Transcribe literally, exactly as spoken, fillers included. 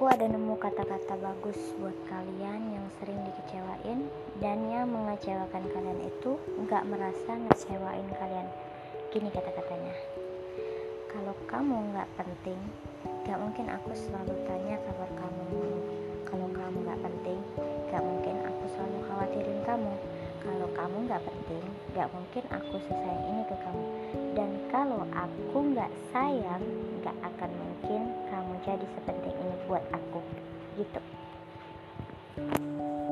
Aku ada nemu kata-kata bagus buat kalian yang sering dikecewain dan yang mengecewakan kalian itu gak merasa ngecewain kalian. Gini kata-katanya, kalau kamu gak penting, gak mungkin aku selalu tanya kabar kamu. Kalau kamu gak penting, gak mungkin aku selalu khawatirin kamu. Kalau kamu gak penting, gak mungkin aku sesayang ini ke kamu. Dan kalau aku gak sayang, gak akan mungkin kamu jadi sepenting ini buat aku. Gitu.